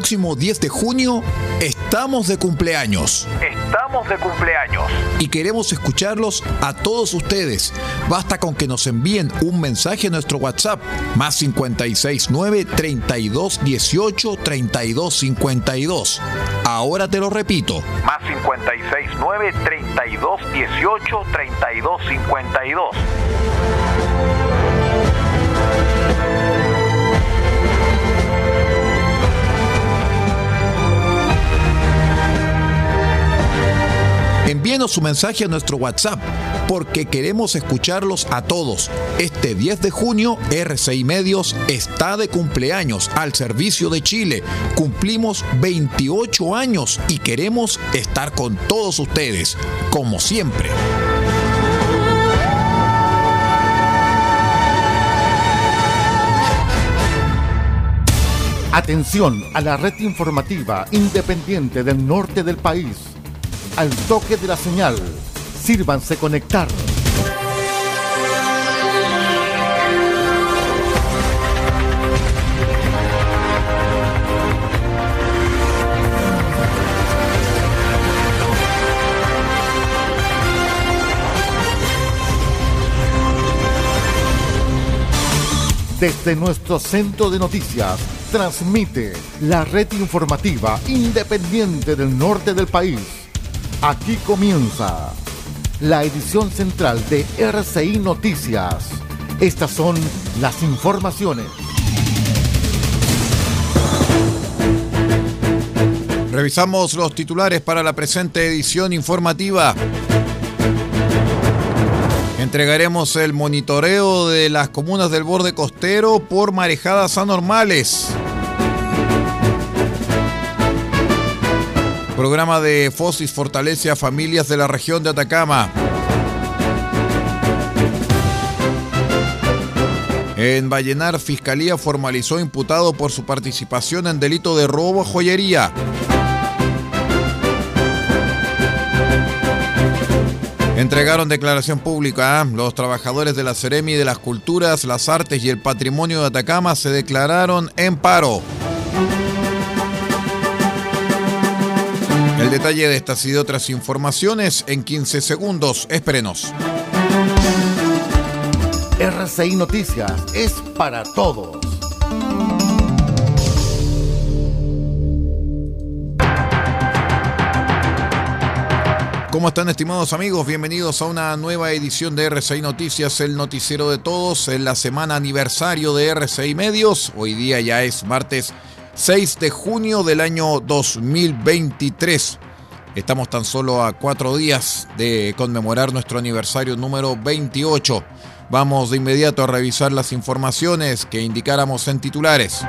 próximo 10 de junio estamos de cumpleaños. Estamos de cumpleaños. Y queremos escucharlos a todos ustedes. Basta con que nos envíen un mensaje a nuestro WhatsApp, más 569-3218-3252. Ahora te lo repito. Más 569-3218-3252. Envíenos su mensaje a nuestro WhatsApp, porque queremos escucharlos a todos. Este 10 de junio, RCI Medios está de cumpleaños al servicio de Chile. Cumplimos 28 años y queremos estar con todos ustedes, como siempre. Atención a la red informativa independiente del norte del país. Al toque de la señal, sírvanse conectar. Desde nuestro centro de noticias, transmite la red informativa independiente del norte del país. Aquí comienza la edición central de RCI Noticias. Estas son las informaciones. Revisamos los titulares para la presente edición informativa. Entregaremos el monitoreo de las comunas del borde costero por marejadas anormales. Programa de FOSIS fortalece a familias de la región de Atacama. En Vallenar, Fiscalía formalizó imputado por su participación en delito de robo a joyería. Entregaron declaración pública. Los trabajadores de la Seremi de las Culturas, las Artes y el Patrimonio de Atacama se declararon en paro. El detalle de estas y de otras informaciones en 15 segundos. Espérenos. RCI Noticias es para todos. ¿Cómo están, estimados amigos? Bienvenidos a una nueva edición de RCI Noticias, el noticiero de todos, en la semana aniversario de RCI Medios. Hoy día ya es martes 6 de junio del año 2023. Estamos tan solo a 4 días de conmemorar nuestro aniversario número 28. Vamos de inmediato a revisar las informaciones que indicáramos en titulares.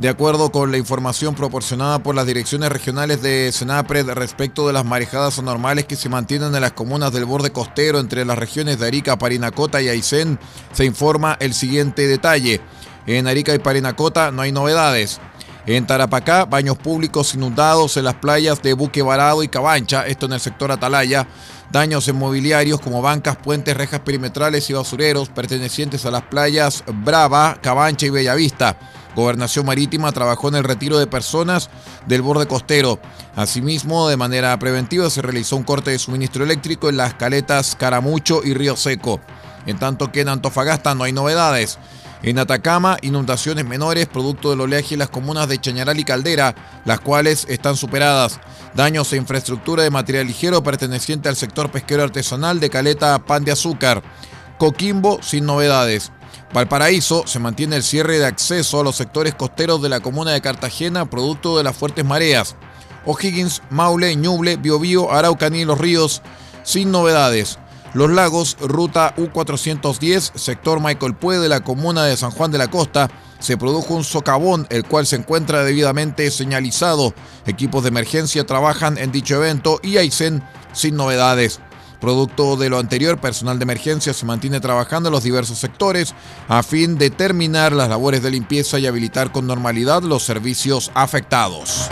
De acuerdo con la información proporcionada por las direcciones regionales de Senapred respecto de las marejadas anormales que se mantienen en las comunas del borde costero entre las regiones de Arica, Parinacota y Aysén, se informa el siguiente detalle. En Arica y Parinacota no hay novedades. En Tarapacá, baños públicos inundados en las playas de Buque Varado y Cabancha, esto en el sector Atalaya. Daños en mobiliarios como bancas, puentes, rejas perimetrales y basureros pertenecientes a las playas Brava, Cabancha y Bellavista. Gobernación Marítima trabajó en el retiro de personas del borde costero. Asimismo, de manera preventiva se realizó un corte de suministro eléctrico en las caletas Caramucho y Río Seco. En tanto que en Antofagasta no hay novedades. En Atacama, inundaciones menores producto del oleaje en las comunas de Chañaral y Caldera, las cuales están superadas. Daños a infraestructura de material ligero perteneciente al sector pesquero artesanal de Caleta Pan de Azúcar. Coquimbo, sin novedades. Valparaíso, se mantiene el cierre de acceso a los sectores costeros de la comuna de Cartagena, producto de las fuertes mareas. O'Higgins, Maule, Ñuble, Biobío, Araucanía y Los Ríos, sin novedades. Los Lagos, ruta U410, sector Michael Pue de la comuna de San Juan de la Costa, se produjo un socavón, el cual se encuentra debidamente señalizado. Equipos de emergencia trabajan en dicho evento y Aysén, sin novedades. Producto de lo anterior, personal de emergencia se mantiene trabajando en los diversos sectores a fin de terminar las labores de limpieza y habilitar con normalidad los servicios afectados.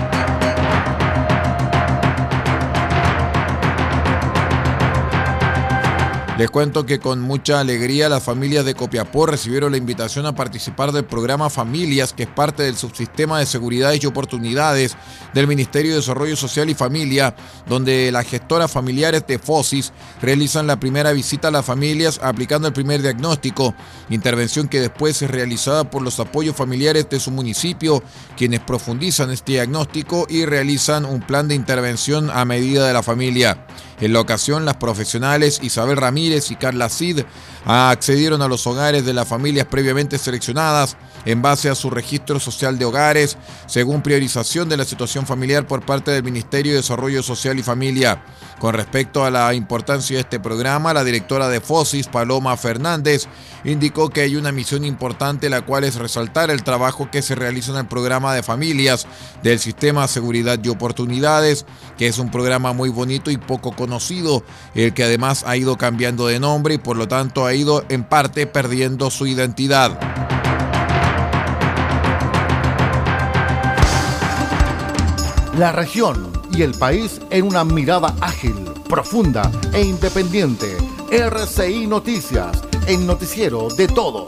Le Les cuento que con mucha alegría las familias de Copiapó recibieron la invitación a participar del programa Familias, que es parte del subsistema de seguridades y oportunidades del Ministerio de Desarrollo Social y Familia, donde las gestoras familiares de FOSIS realizan la primera visita a las familias aplicando el primer diagnóstico, intervención que después es realizada por los apoyos familiares de su municipio, quienes profundizan este diagnóstico y realizan un plan de intervención a medida de la familia. En la ocasión, las profesionales Isabel Ramírez y Carla Cid accedieron a los hogares de las familias previamente seleccionadas en base a su registro social de hogares, según priorización de la situación familiar por parte del Ministerio de Desarrollo Social y Familia. Con respecto a la importancia de este programa, la directora de FOSIS, Paloma Fernández, indicó que hay una misión importante, la cual es resaltar el trabajo que se realiza en el programa de familias del Sistema de Seguridad y Oportunidades, que es un programa muy bonito y poco conocido, el que además ha ido cambiando de nombre y por lo tanto ha ido en parte perdiendo su identidad. La región y el país en una mirada ágil, profunda e independiente. RCI Noticias, el noticiero de todos.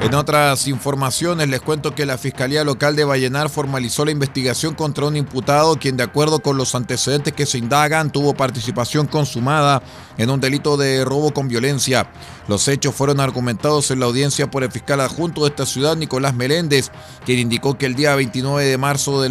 En otras informaciones, les cuento que la Fiscalía Local de Vallenar formalizó la investigación contra un imputado quien, de acuerdo con los antecedentes que se indagan, tuvo participación consumada en un delito de robo con violencia. Los hechos fueron argumentados en la audiencia por el fiscal adjunto de esta ciudad, Nicolás Meléndez, quien indicó que el día 29 de marzo de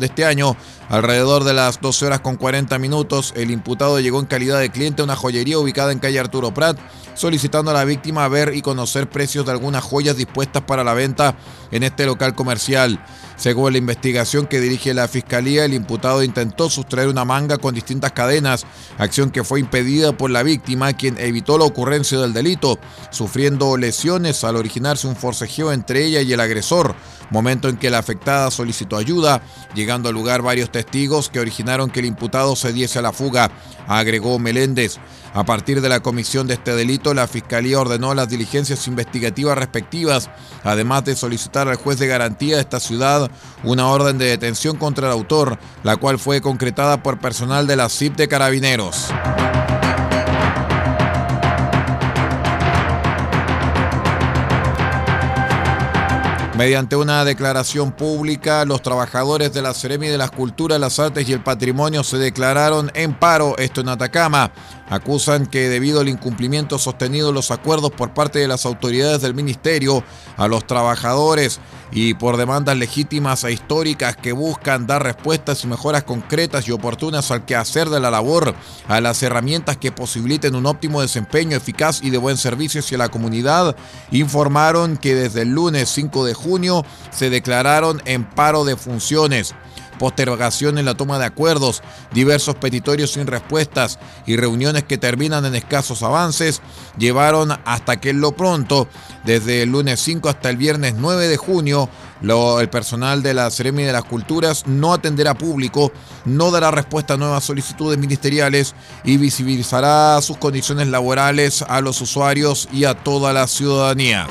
este año, alrededor de las 12:40 p.m, el imputado llegó en calidad de cliente a una joyería ubicada en calle Arturo Prat, solicitando a la víctima ver y conocer precios de algunas joyas dispuestas para la venta en este local comercial. Según la investigación que dirige la Fiscalía, el imputado intentó sustraer una manga con distintas cadenas, acción que fue impedida por la víctima, quien evitó la ocurrencia del delito, sufriendo lesiones al originarse un forcejeo entre ella y el agresor, momento en que la afectada solicitó ayuda, llegando al lugar varios testigos que originaron que el imputado se diese a la fuga, agregó Meléndez. A partir de la comisión de este delito, la Fiscalía ordenó las diligencias investigativas respectivas, además de solicitar al juez de garantía de esta ciudad una orden de detención contra el autor, la cual fue concretada por personal de la CIP de Carabineros. Mediante una declaración pública, los trabajadores de la Seremi de las Culturas, las Artes y el Patrimonio se declararon en paro, esto en Atacama. Acusan que debido al incumplimiento sostenido en los acuerdos por parte de las autoridades del ministerio a los trabajadores y por demandas legítimas e históricas que buscan dar respuestas y mejoras concretas y oportunas al quehacer de la labor, a las herramientas que posibiliten un óptimo desempeño eficaz y de buen servicio hacia la comunidad, informaron que desde el lunes 5 de junio se declararon en paro de funciones. Postergación en la toma de acuerdos, diversos petitorios sin respuestas y reuniones que terminan en escasos avances llevaron hasta que en lo pronto, desde el lunes 5 hasta el viernes 9 de junio, el personal de la Seremi de las Culturas no atenderá público, no dará respuesta a nuevas solicitudes ministeriales y visibilizará sus condiciones laborales a los usuarios y a toda la ciudadanía.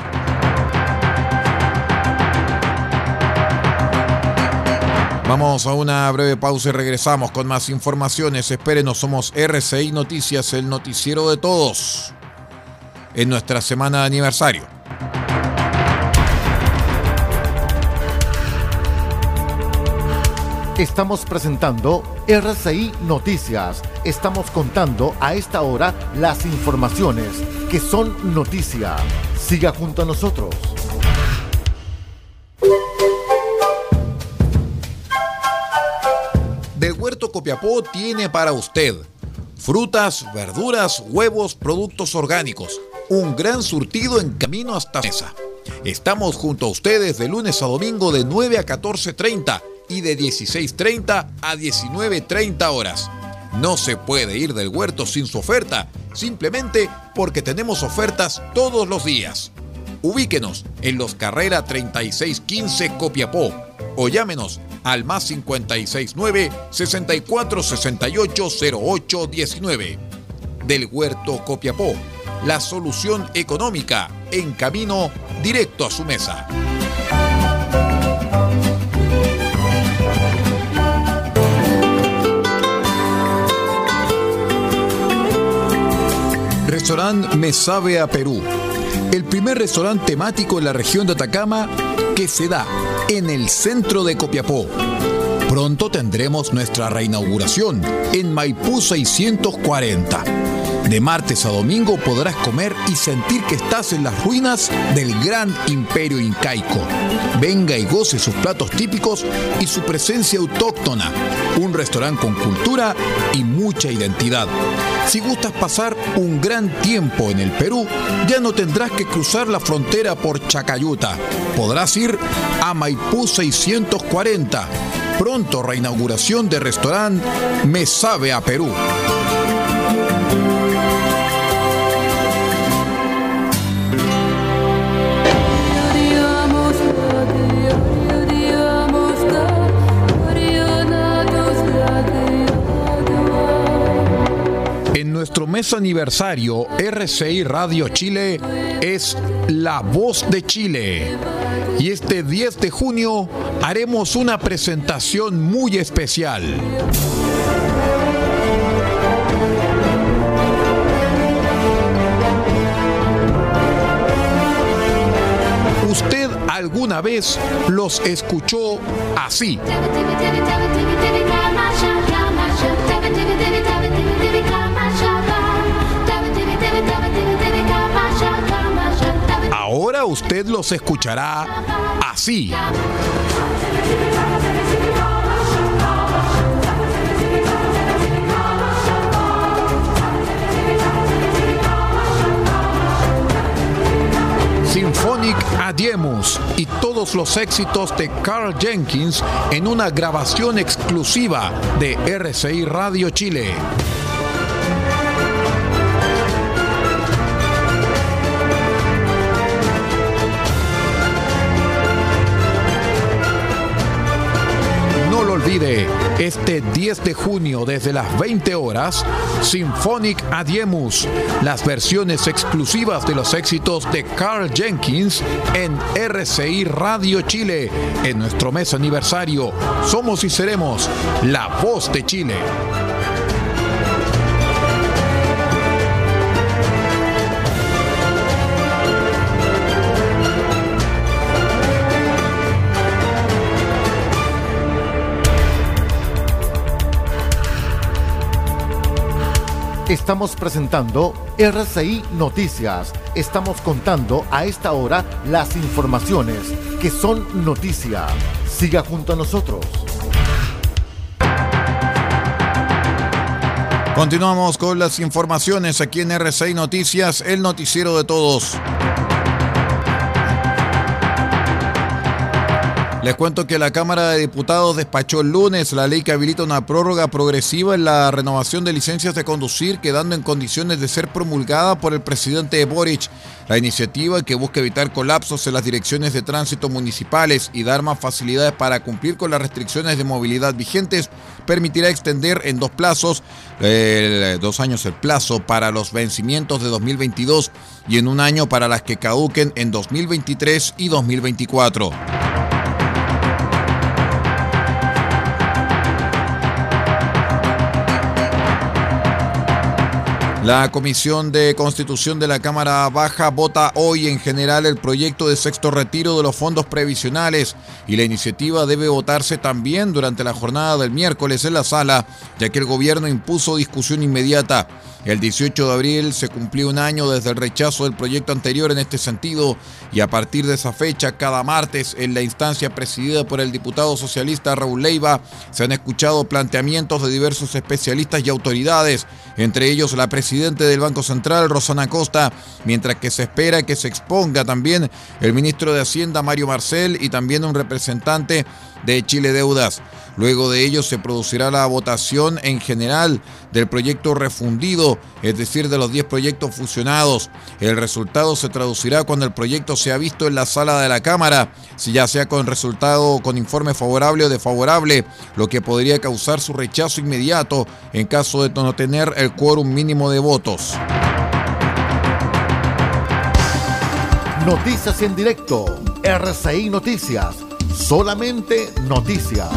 Vamos a una breve pausa y regresamos con más informaciones. Espérenos, somos RCI Noticias, el noticiero de todos, en nuestra semana de aniversario. Estamos presentando RCI Noticias. Estamos contando a esta hora las informaciones que son noticia. Siga junto a nosotros. Del Huerto Copiapó tiene para usted frutas, verduras, huevos, productos orgánicos. Un gran surtido en camino hasta mesa. Estamos junto a ustedes de lunes a domingo de 9 a 14:30 y de 16:30 a 19:30 horas. No se puede ir del huerto sin su oferta, simplemente porque tenemos ofertas todos los días. Ubíquenos en Los Carrera 3615 Copiapó o llámenos al más 569-6468-0819. Del Huerto Copiapó, la solución económica en camino directo a su mesa. Restaurante Me Sabe a Perú, el primer restaurante temático en la región de Atacama que se da en el centro de Copiapó. Pronto tendremos nuestra reinauguración en Maipú 640. De martes a domingo podrás comer y sentir que estás en las ruinas del gran imperio incaico. Venga y goce sus platos típicos y su presencia autóctona. Un restaurante con cultura y mucha identidad. Si gustas pasar un gran tiempo en el Perú, ya no tendrás que cruzar la frontera por Chacayuta. Podrás ir a Maipú 640. Pronto reinauguración de restaurante Me Sabe a Perú. Nuestro mes aniversario, RCI Radio Chile es la voz de Chile. Y este 10 de junio haremos una presentación muy especial. ¿Usted alguna vez los escuchó así? Ahora usted los escuchará así. Symphonic Adiemus y todos los éxitos de Carl Jenkins en una grabación exclusiva de RCI Radio Chile. Este 10 de junio, desde las 20 horas, Symphonic Adiemus, las versiones exclusivas de los éxitos de Carl Jenkins en RCI Radio Chile. En nuestro mes aniversario, somos y seremos la voz de Chile. Estamos presentando RCI Noticias. Estamos contando a esta hora las informaciones que son noticia. Siga junto a nosotros. Continuamos con las informaciones aquí en RCI Noticias, el noticiero de todos. Les cuento que la Cámara de Diputados despachó el lunes la ley que habilita una prórroga progresiva en la renovación de licencias de conducir, quedando en condiciones de ser promulgada por el presidente Boric. La iniciativa, que busca evitar colapsos en las direcciones de tránsito municipales y dar más facilidades para cumplir con las restricciones de movilidad vigentes, permitirá extender en dos años el plazo para los vencimientos de 2022 y en un año para las que caduquen en 2023 y 2024. La Comisión de Constitución de la Cámara Baja vota hoy en general el proyecto de sexto retiro de los fondos previsionales y la iniciativa debe votarse también durante la jornada del miércoles en la sala, ya que el gobierno impuso discusión inmediata. El 18 de abril se cumplió un año desde el rechazo del proyecto anterior en este sentido y a partir de esa fecha, cada martes en la instancia presidida por el diputado socialista Raúl Leiva, se han escuchado planteamientos de diversos especialistas y autoridades, entre ellos la presidenta del Banco Central, Rosana Costa, mientras que se espera que se exponga también el ministro de Hacienda, Mario Marcel, y también un representante de Chile Deudas. Luego de ello se producirá la votación en general del proyecto refundido, es decir, de los 10 proyectos fusionados. El resultado se traducirá cuando el proyecto sea visto en la sala de la Cámara, si ya sea con resultado con informe favorable o desfavorable, lo que podría causar su rechazo inmediato en caso de no tener el quórum mínimo de votos. Noticias en directo, RCI Noticias. Solamente noticias.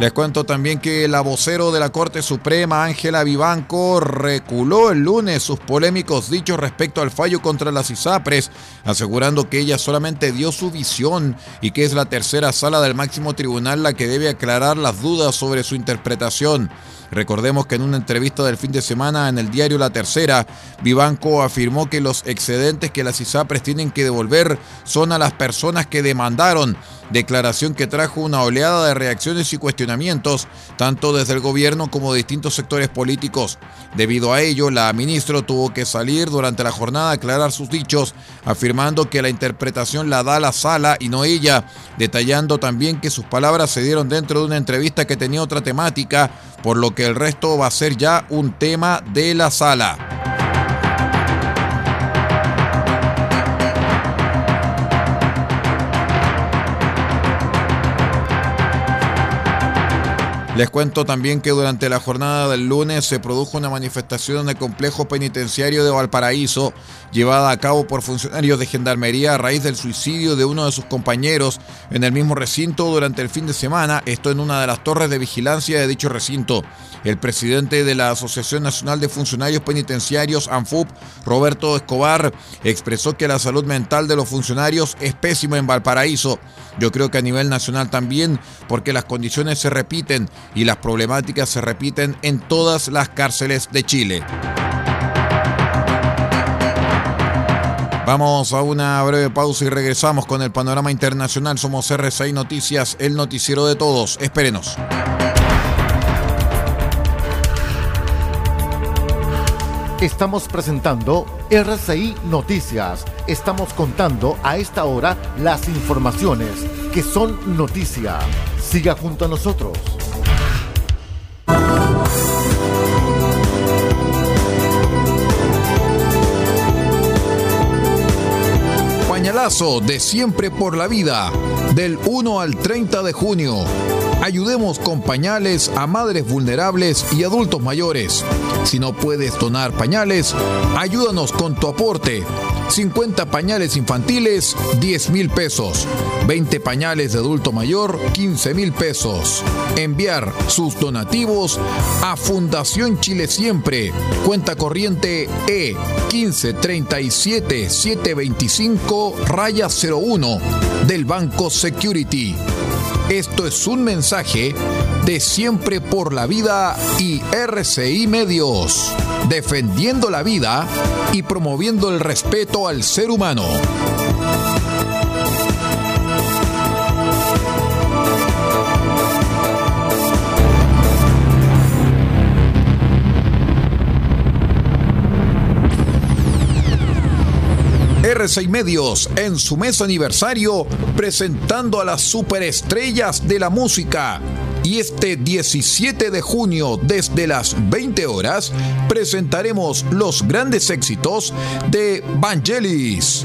Les cuento también que la vocero de la Corte Suprema, Ángela Vivanco, reculó el lunes sus polémicos dichos respecto al fallo contra las ISAPRES, asegurando que ella solamente dio su visión y que es la tercera sala del máximo tribunal la que debe aclarar las dudas sobre su interpretación. Recordemos que en una entrevista del fin de semana en el diario La Tercera, Vivanco afirmó que los excedentes que las ISAPRES tienen que devolver son a las personas que demandaron, declaración que trajo una oleada de reacciones y cuestionamientos, tanto desde el gobierno como de distintos sectores políticos. Debido a ello, la ministra tuvo que salir durante la jornada a aclarar sus dichos, afirmando que la interpretación la da la sala y no ella, detallando también que sus palabras se dieron dentro de una entrevista que tenía otra temática, por lo que el resto va a ser ya un tema de la sala. Les cuento también que durante la jornada del lunes se produjo una manifestación en el complejo penitenciario de Valparaíso, llevada a cabo por funcionarios de Gendarmería a raíz del suicidio de uno de sus compañeros en el mismo recinto durante el fin de semana, esto en una de las torres de vigilancia de dicho recinto. El presidente de la Asociación Nacional de Funcionarios Penitenciarios, ANFUP, Roberto Escobar, expresó que la salud mental de los funcionarios es pésima en Valparaíso. Yo creo que a nivel nacional también, porque las condiciones se repiten y las problemáticas se repiten en todas las cárceles de Chile. Vamos a una breve pausa y regresamos con el panorama internacional. Somos RCI Noticias, el noticiero de todos. Espérenos. Estamos presentando RCI Noticias. Estamos contando a esta hora las informaciones que son noticia. Siga junto a nosotros. Pañalazo de Siempre por la Vida, del 1 al 30 de junio. Ayudemos con pañales a madres vulnerables y adultos mayores. Si no puedes donar pañales, ayúdanos con tu aporte. 50 pañales infantiles, 10.000 pesos. 20 pañales de adulto mayor, 15.000 pesos. Enviar sus donativos a Fundación Chile Siempre, cuenta corriente E1537725-01 del Banco Security. Esto es un mensaje de Siempre por la Vida y RCI Medios, defendiendo la vida y promoviendo el respeto al ser humano. RCI Medios, en su mes aniversario, presentando a las superestrellas de la música. Y este 17 de junio, desde las 20 horas, presentaremos los grandes éxitos de Vangelis.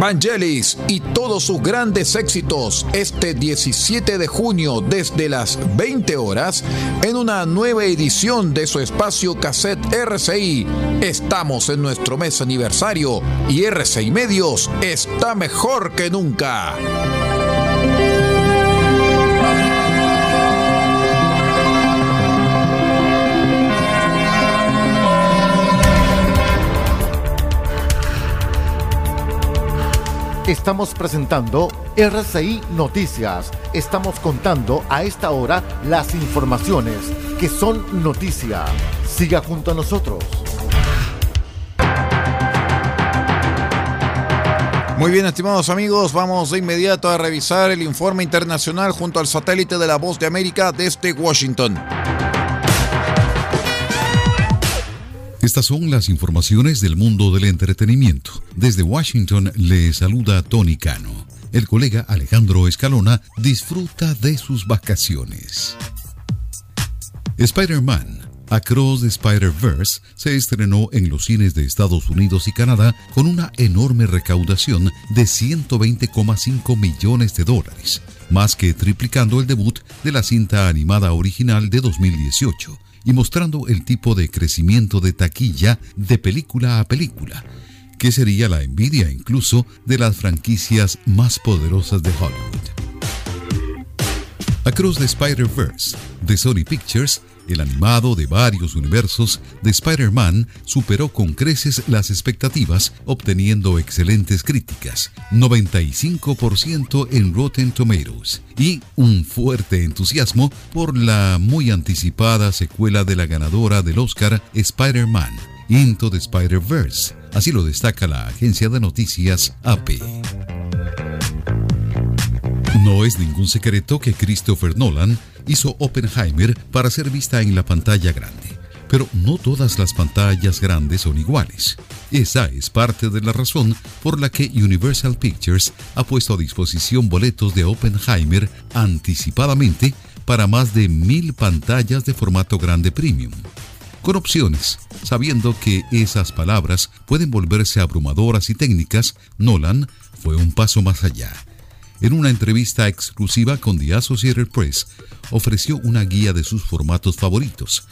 Vangelis y todos sus grandes éxitos este 17 de junio desde las 20 horas en una nueva edición de su espacio Cassette RCI. Estamos en nuestro mes aniversario y RCI Medios está mejor que nunca. Estamos presentando RCI Noticias. Estamos contando a esta hora las informaciones que son noticia. Siga junto a nosotros. Muy bien, estimados amigos, vamos de inmediato a revisar el informe internacional junto al satélite de la Voz de América desde Washington. Estas son las informaciones del mundo del entretenimiento. Desde Washington le saluda Tony Cano. El colega Alejandro Escalona disfruta de sus vacaciones. Spider-Man: Across the Spider-Verse se estrenó en los cines de Estados Unidos y Canadá con una enorme recaudación de 120,5 millones de dólares. más que triplicando el debut de la cinta animada original de 2018 y mostrando el tipo de crecimiento de taquilla de película a película, que sería la envidia incluso de las franquicias más poderosas de Hollywood. Across the Spider-Verse, de Sony Pictures, el animado de varios universos de Spider-Man superó con creces las expectativas, obteniendo excelentes críticas, 95% en Rotten Tomatoes, y un fuerte entusiasmo por la muy anticipada secuela de la ganadora del Oscar, Spider-Man: Into the Spider-Verse. Así lo destaca la agencia de noticias AP. No es ningún secreto que Christopher Nolan hizo Oppenheimer para ser vista en la pantalla grande. Pero no todas las pantallas grandes son iguales. Esa es parte de la razón por la que Universal Pictures ha puesto a disposición boletos de Oppenheimer anticipadamente para más de 1,000 pantallas de formato grande premium, con opciones. Sabiendo que esas palabras pueden volverse abrumadoras y técnicas, Nolan fue un paso más allá. En una entrevista exclusiva con The Associated Press, ofreció una guía de sus formatos favoritos.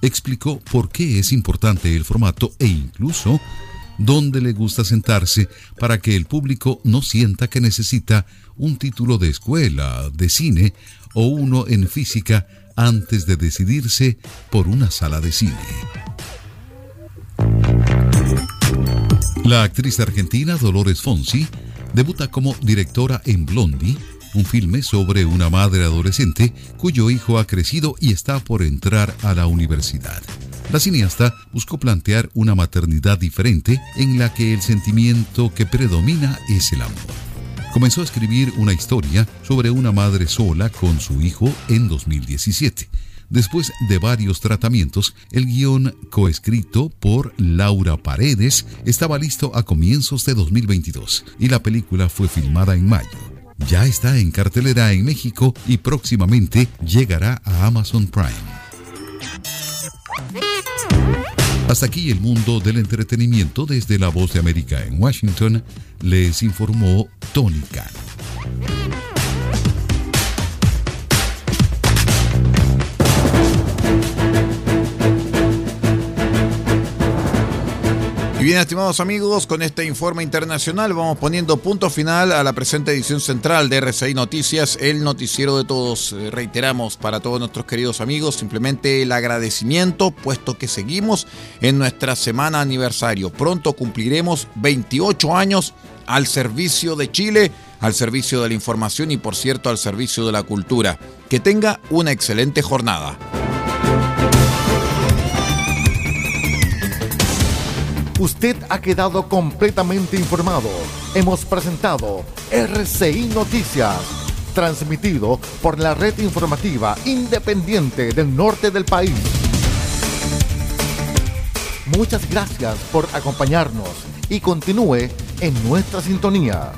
Explicó por qué es importante el formato e incluso dónde le gusta sentarse para que el público no sienta que necesita un título de escuela, de cine o uno en física antes de decidirse por una sala de cine. La actriz argentina Dolores Fonsi debuta como directora en Blondie, un filme sobre una madre adolescente cuyo hijo ha crecido y está por entrar a la universidad. La cineasta buscó plantear una maternidad diferente en la que el sentimiento que predomina es el amor. Comenzó a escribir una historia sobre una madre sola con su hijo en 2017. Después de varios tratamientos, el guión coescrito por Laura Paredes estaba listo a comienzos de 2022 y la película fue filmada en mayo. Ya está en cartelera en México y próximamente llegará a Amazon Prime. Hasta aquí el mundo del entretenimiento desde La Voz de América en Washington, les informó Tony Cano. Y bien, estimados amigos, con este informe internacional vamos poniendo punto final a la presente edición central de RCI Noticias, el noticiero de todos. Reiteramos para todos nuestros queridos amigos simplemente el agradecimiento, puesto que seguimos en nuestra semana aniversario. Pronto cumpliremos 28 años al servicio de Chile, al servicio de la información y, por cierto, al servicio de la cultura. Que tenga una excelente jornada. Usted ha quedado completamente informado. Hemos presentado RCI Noticias, transmitido por la red informativa independiente del norte del país. Muchas gracias por acompañarnos y continúe en nuestra sintonía.